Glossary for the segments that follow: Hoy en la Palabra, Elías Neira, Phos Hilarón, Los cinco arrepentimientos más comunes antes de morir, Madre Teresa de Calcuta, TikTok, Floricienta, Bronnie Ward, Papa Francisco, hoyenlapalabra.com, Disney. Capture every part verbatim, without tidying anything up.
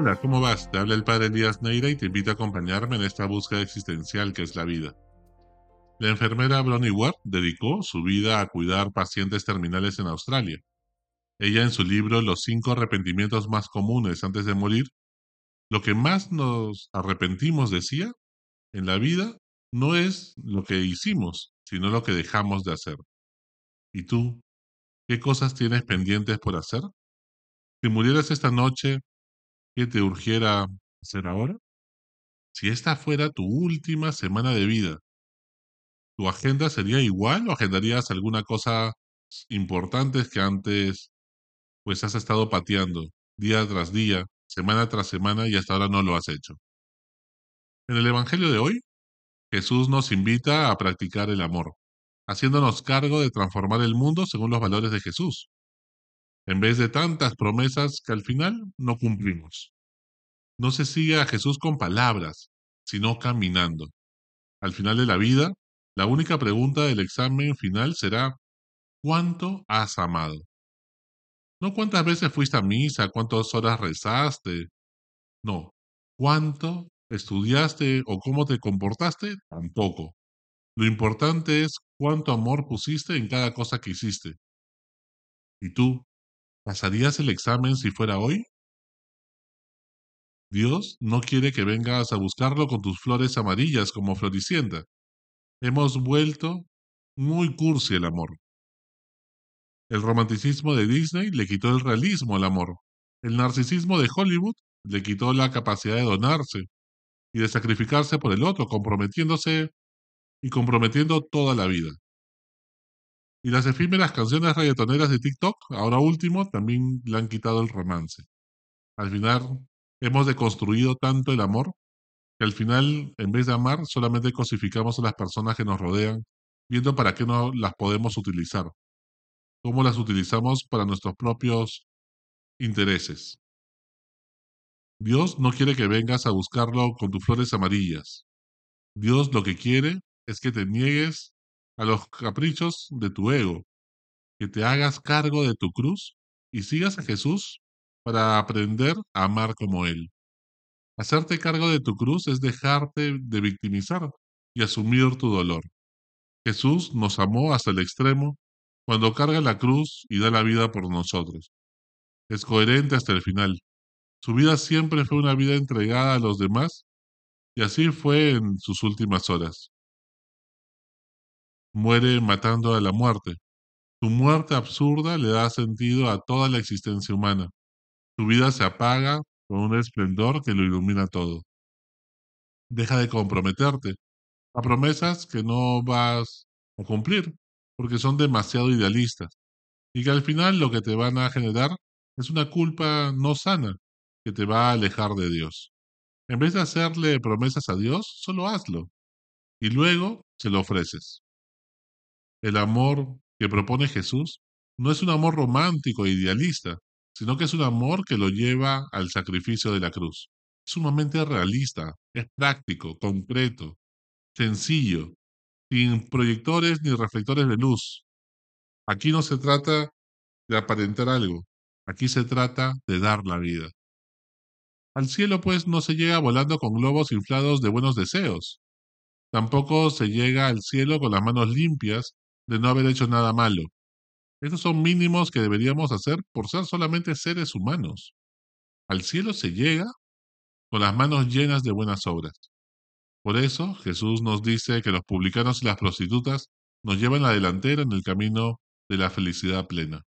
Hola, ¿cómo vas? Te habla el padre Elías Neira y te invito a acompañarme en esta búsqueda existencial que es la vida. La enfermera Bronnie Ward dedicó su vida a cuidar pacientes terminales en Australia. Ella, en su libro Los cinco arrepentimientos más comunes antes de morir, lo que más nos arrepentimos, decía, en la vida no es lo que hicimos, sino lo que dejamos de hacer. ¿Y tú? ¿Qué cosas tienes pendientes por hacer? Si murieras esta noche, ¿qué te urgiera hacer ahora? Si esta fuera tu última semana de vida, ¿tu agenda sería igual o agendarías alguna cosa importante que antes pues has estado pateando día tras día, semana tras semana y hasta ahora no lo has hecho? En el Evangelio de hoy, Jesús nos invita a practicar el amor, haciéndonos cargo de transformar el mundo según los valores de Jesús, en vez de tantas promesas que al final no cumplimos. No se sigue a Jesús con palabras, sino caminando. Al final de la vida, la única pregunta del examen final será: ¿cuánto has amado? No cuántas veces fuiste a misa, cuántas horas rezaste. No, cuánto estudiaste o cómo te comportaste, tampoco. Lo importante es cuánto amor pusiste en cada cosa que hiciste. ¿Y tú? ¿Pasarías el examen si fuera hoy? Dios no quiere que vengas a buscarlo con tus flores amarillas como Floricienta. Hemos vuelto muy cursi el amor. El romanticismo de Disney le quitó el realismo al amor. El narcisismo de Hollywood le quitó la capacidad de donarse y de sacrificarse por el otro, comprometiéndose y comprometiendo toda la vida. Y las efímeras canciones reggaetoneras de TikTok, ahora último, también le han quitado el romance. Al final, hemos deconstruido tanto el amor que al final, en vez de amar, solamente cosificamos a las personas que nos rodean, viendo para qué no las podemos utilizar, cómo las utilizamos para nuestros propios intereses. Dios no quiere que vengas a buscarlo con tus flores amarillas. Dios lo que quiere es que te niegues a los caprichos de tu ego, que te hagas cargo de tu cruz y sigas a Jesús para aprender a amar como Él. Hacerte cargo de tu cruz es dejarte de victimizar y asumir tu dolor. Jesús nos amó hasta el extremo cuando carga la cruz y da la vida por nosotros. Es coherente hasta el final. Su vida siempre fue una vida entregada a los demás y así fue en sus últimas horas. Muere matando a la muerte. Tu muerte absurda le da sentido a toda la existencia humana. Tu vida se apaga con un esplendor que lo ilumina todo. Deja de comprometerte a promesas que no vas a cumplir porque son demasiado idealistas y que al final lo que te van a generar es una culpa no sana que te va a alejar de Dios. En vez de hacerle promesas a Dios, solo hazlo y luego se lo ofreces. El amor que propone Jesús no es un amor romántico e idealista, sino que es un amor que lo lleva al sacrificio de la cruz. Es sumamente realista, es práctico, concreto, sencillo, sin proyectores ni reflectores de luz. Aquí no se trata de aparentar algo, aquí se trata de dar la vida. Al cielo, pues, no se llega volando con globos inflados de buenos deseos. Tampoco se llega al cielo con las manos limpias de no haber hecho nada malo. Estos son mínimos que deberíamos hacer por ser solamente seres humanos. Al cielo se llega con las manos llenas de buenas obras. Por eso Jesús nos dice que los publicanos y las prostitutas nos llevan a la delantera en el camino de la felicidad plena.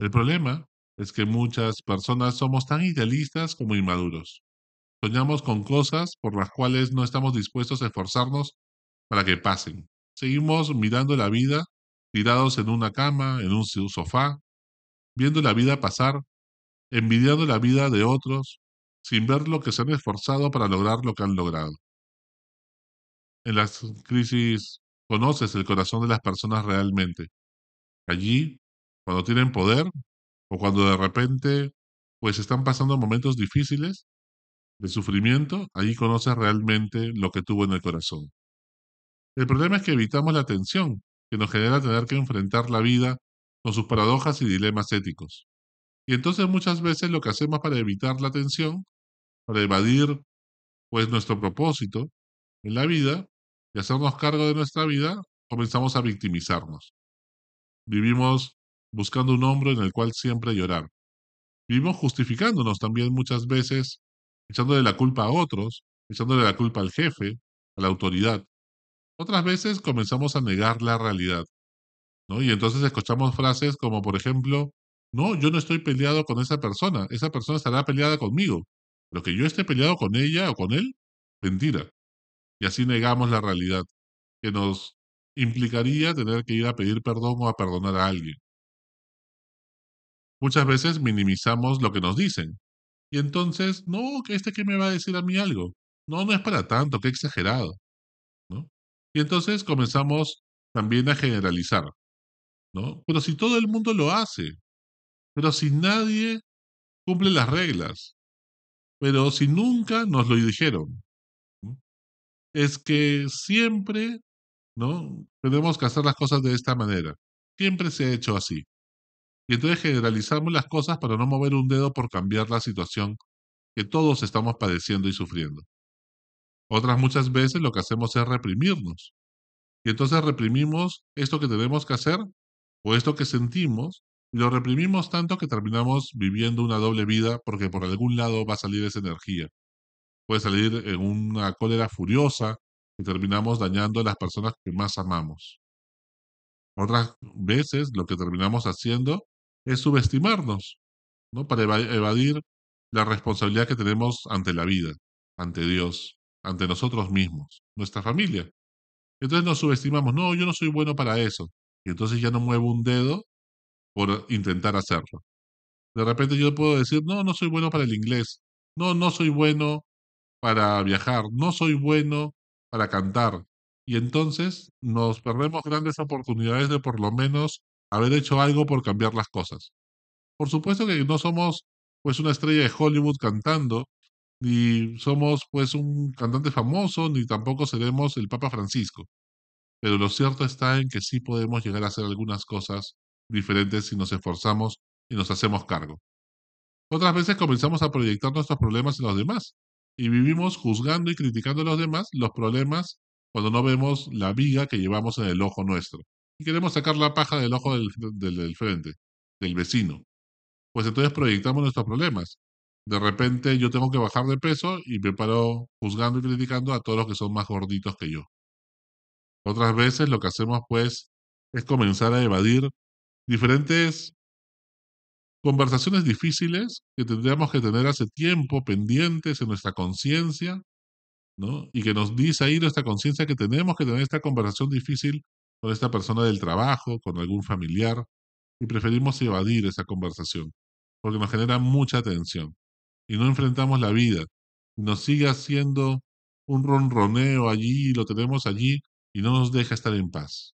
El problema es que muchas personas somos tan idealistas como inmaduros. Soñamos con cosas por las cuales no estamos dispuestos a esforzarnos para que pasen. Seguimos mirando la vida tirados en una cama, en un sofá, viendo la vida pasar, envidiando la vida de otros, sin ver lo que se han esforzado para lograr lo que han logrado. En las crisis conoces el corazón de las personas realmente. Allí, cuando tienen poder, o cuando de repente pues están pasando momentos difíciles, de sufrimiento, ahí conoces realmente lo que tuvo en el corazón. El problema es que evitamos la tensión que nos genera tener que enfrentar la vida con sus paradojas y dilemas éticos. Y entonces muchas veces lo que hacemos para evitar la tensión, para evadir pues nuestro propósito en la vida y hacernos cargo de nuestra vida, comenzamos a victimizarnos. Vivimos buscando un hombro en el cual siempre llorar. Vivimos justificándonos también muchas veces, echándole la culpa a otros, echándole la culpa al jefe, a la autoridad. Otras veces comenzamos a negar la realidad, ¿no? Y entonces escuchamos frases como, por ejemplo, no, yo no estoy peleado con esa persona, esa persona estará peleada conmigo, pero que yo esté peleado con ella o con él, mentira. Y así negamos la realidad, que nos implicaría tener que ir a pedir perdón o a perdonar a alguien. Muchas veces minimizamos lo que nos dicen. Y entonces, no, que este que me va a decir a mí algo. No, no es para tanto, qué exagerado, ¿no? Y entonces comenzamos también a generalizar, ¿no? Pero si todo el mundo lo hace, pero si nadie cumple las reglas, pero si nunca nos lo dijeron, ¿no? Es que siempre, ¿no?, tenemos que hacer las cosas de esta manera. Siempre se ha hecho así. Y entonces generalizamos las cosas para no mover un dedo por cambiar la situación que todos estamos padeciendo y sufriendo. Otras muchas veces lo que hacemos es reprimirnos. Y entonces reprimimos esto que tenemos que hacer o esto que sentimos y lo reprimimos tanto que terminamos viviendo una doble vida porque por algún lado va a salir esa energía. Puede salir en una cólera furiosa y terminamos dañando a las personas que más amamos. Otras veces lo que terminamos haciendo es subestimarnos, ¿no?, para evadir la responsabilidad que tenemos ante la vida, ante Dios, ante nosotros mismos, nuestra familia. Entonces nos subestimamos, no, yo no soy bueno para eso, y entonces ya no muevo un dedo por intentar hacerlo. De repente yo puedo decir, no, no soy bueno para el inglés, no, no soy bueno para viajar, no soy bueno para cantar, y entonces nos perdemos grandes oportunidades de por lo menos haber hecho algo por cambiar las cosas. Por supuesto que no somos pues una estrella de Hollywood cantando, ni somos pues un cantante famoso, ni tampoco seremos el Papa Francisco. Pero lo cierto está en que sí podemos llegar a hacer algunas cosas diferentes si nos esforzamos y nos hacemos cargo. Otras veces comenzamos a proyectar nuestros problemas en los demás y vivimos juzgando y criticando a los demás los problemas cuando no vemos la viga que llevamos en el ojo nuestro. Y queremos sacar la paja del ojo del, del, del frente, del vecino. Pues entonces proyectamos nuestros problemas. De repente yo tengo que bajar de peso y me paro juzgando y criticando a todos los que son más gorditos que yo. Otras veces lo que hacemos pues es comenzar a evadir diferentes conversaciones difíciles que tendríamos que tener hace tiempo pendientes en nuestra conciencia, ¿no? Y que nos dice ahí nuestra conciencia que tenemos que tener esta conversación difícil con esta persona del trabajo, con algún familiar, y preferimos evadir esa conversación, porque nos genera mucha tensión, y no enfrentamos la vida, y nos sigue haciendo un ronroneo allí, y lo tenemos allí, y no nos deja estar en paz.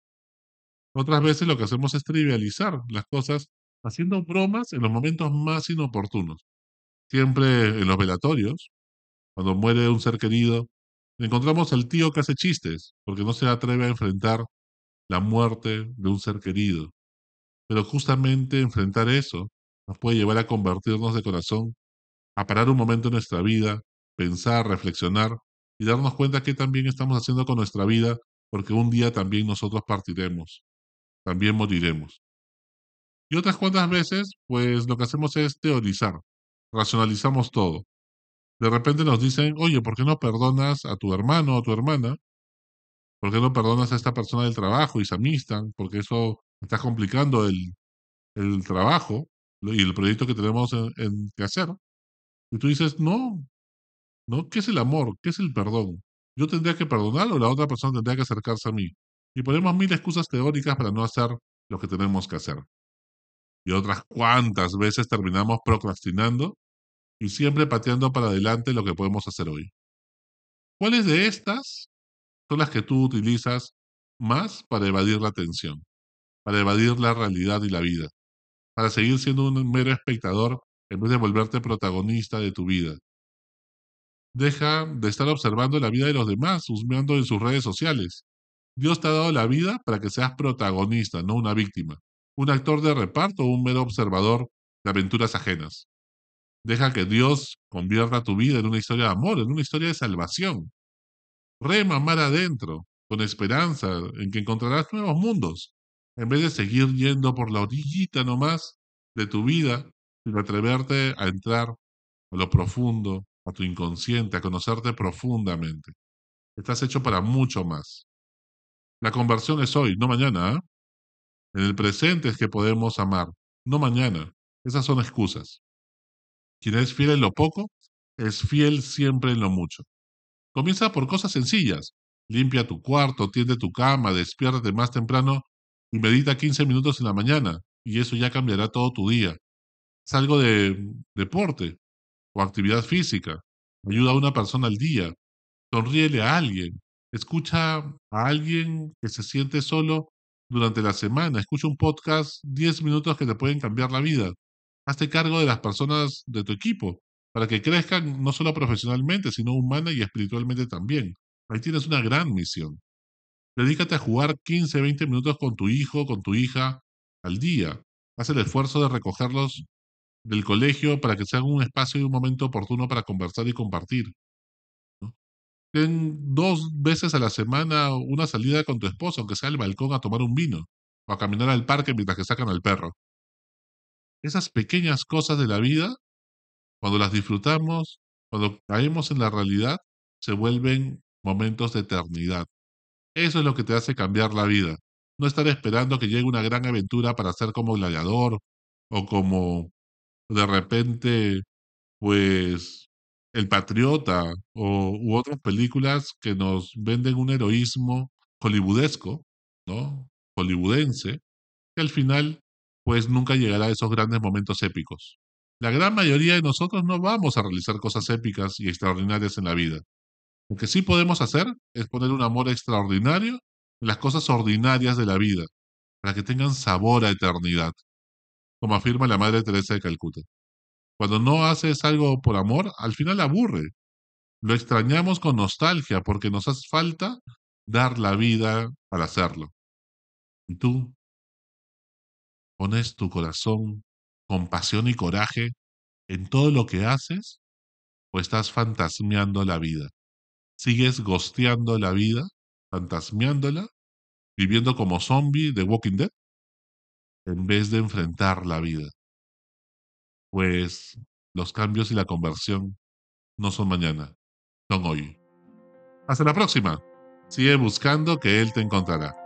Otras veces lo que hacemos es trivializar las cosas, haciendo bromas en los momentos más inoportunos. Siempre en los velatorios, cuando muere un ser querido, encontramos al tío que hace chistes, porque no se atreve a enfrentar la muerte de un ser querido. Pero justamente enfrentar eso nos puede llevar a convertirnos de corazón, a parar un momento en nuestra vida, pensar, reflexionar y darnos cuenta qué también estamos haciendo con nuestra vida, porque un día también nosotros partiremos, también moriremos. Y otras cuantas veces, pues lo que hacemos es teorizar, racionalizamos todo. De repente nos dicen, oye, ¿por qué no perdonas a tu hermano o a tu hermana? ¿Por qué no perdonas a esta persona del trabajo y se amistan? Porque eso está complicando el, el trabajo y el proyecto que tenemos en, en que hacer. Y tú dices, no, no, ¿qué es el amor? ¿Qué es el perdón? ¿Yo tendría que perdonar o la otra persona tendría que acercarse a mí? Y ponemos mil excusas teóricas para no hacer lo que tenemos que hacer. Y otras cuantas veces terminamos procrastinando y siempre pateando para adelante lo que podemos hacer hoy. ¿Cuáles de estas son las que tú utilizas más para evadir la tensión, para evadir la realidad y la vida, para seguir siendo un mero espectador en vez de volverte protagonista de tu vida? Deja de estar observando la vida de los demás, husmeando en sus redes sociales. Dios te ha dado la vida para que seas protagonista, no una víctima, un actor de reparto o un mero observador de aventuras ajenas. Deja que Dios convierta tu vida en una historia de amor, en una historia de salvación. Rema mar adentro, con esperanza en que encontrarás nuevos mundos, en vez de seguir yendo por la orillita nomás de tu vida, sino atreverte a entrar a lo profundo, a tu inconsciente, a conocerte profundamente. Estás hecho para mucho más. La conversión es hoy, no mañana, ¿eh? En el presente es que podemos amar, no mañana. Esas son excusas. Quien es fiel en lo poco, es fiel siempre en lo mucho. Comienza por cosas sencillas. Limpia tu cuarto, tiende tu cama, despiértate más temprano y medita quince minutos en la mañana, y eso ya cambiará todo tu día. Haz algo de deporte o actividad física. Ayuda a una persona al día. Sonríele a alguien. Escucha a alguien que se siente solo durante la semana. Escucha un podcast, diez minutos que te pueden cambiar la vida. Hazte cargo de las personas de tu equipo para que crezcan no solo profesionalmente, sino humana y espiritualmente también. Ahí tienes una gran misión. Dedícate a jugar quince, veinte minutos con tu hijo, con tu hija al día. Haz el esfuerzo de recogerlos del colegio para que sea un espacio y un momento oportuno para conversar y compartir, ¿no? Ten dos veces a la semana una salida con tu esposo, aunque sea al balcón a tomar un vino o a caminar al parque mientras que sacan al perro. Esas pequeñas cosas de la vida, cuando las disfrutamos, cuando caemos en la realidad, se vuelven momentos de eternidad. Eso es lo que te hace cambiar la vida. No estar esperando que llegue una gran aventura para ser como gladiador o como de repente, pues, El Patriota o, u otras películas que nos venden un heroísmo hollywoodesco, ¿no? Hollywoodense, que al final, pues, nunca llegará a esos grandes momentos épicos. La gran mayoría de nosotros no vamos a realizar cosas épicas y extraordinarias en la vida. Lo que sí podemos hacer es poner un amor extraordinario en las cosas ordinarias de la vida, para que tengan sabor a eternidad. Como afirma la Madre Teresa de Calcuta. Cuando no haces algo por amor, al final aburre. Lo extrañamos con nostalgia porque nos hace falta dar la vida para hacerlo. Y tú pones tu corazón con pasión y coraje en todo lo que haces, o estás fantasmeando la vida. ¿Sigues ghosteando la vida, fantasmeándola, viviendo como zombie de Walking Dead, en vez de enfrentar la vida? Pues los cambios y la conversión no son mañana, son hoy. Hasta la próxima. Sigue buscando que Él te encontrará.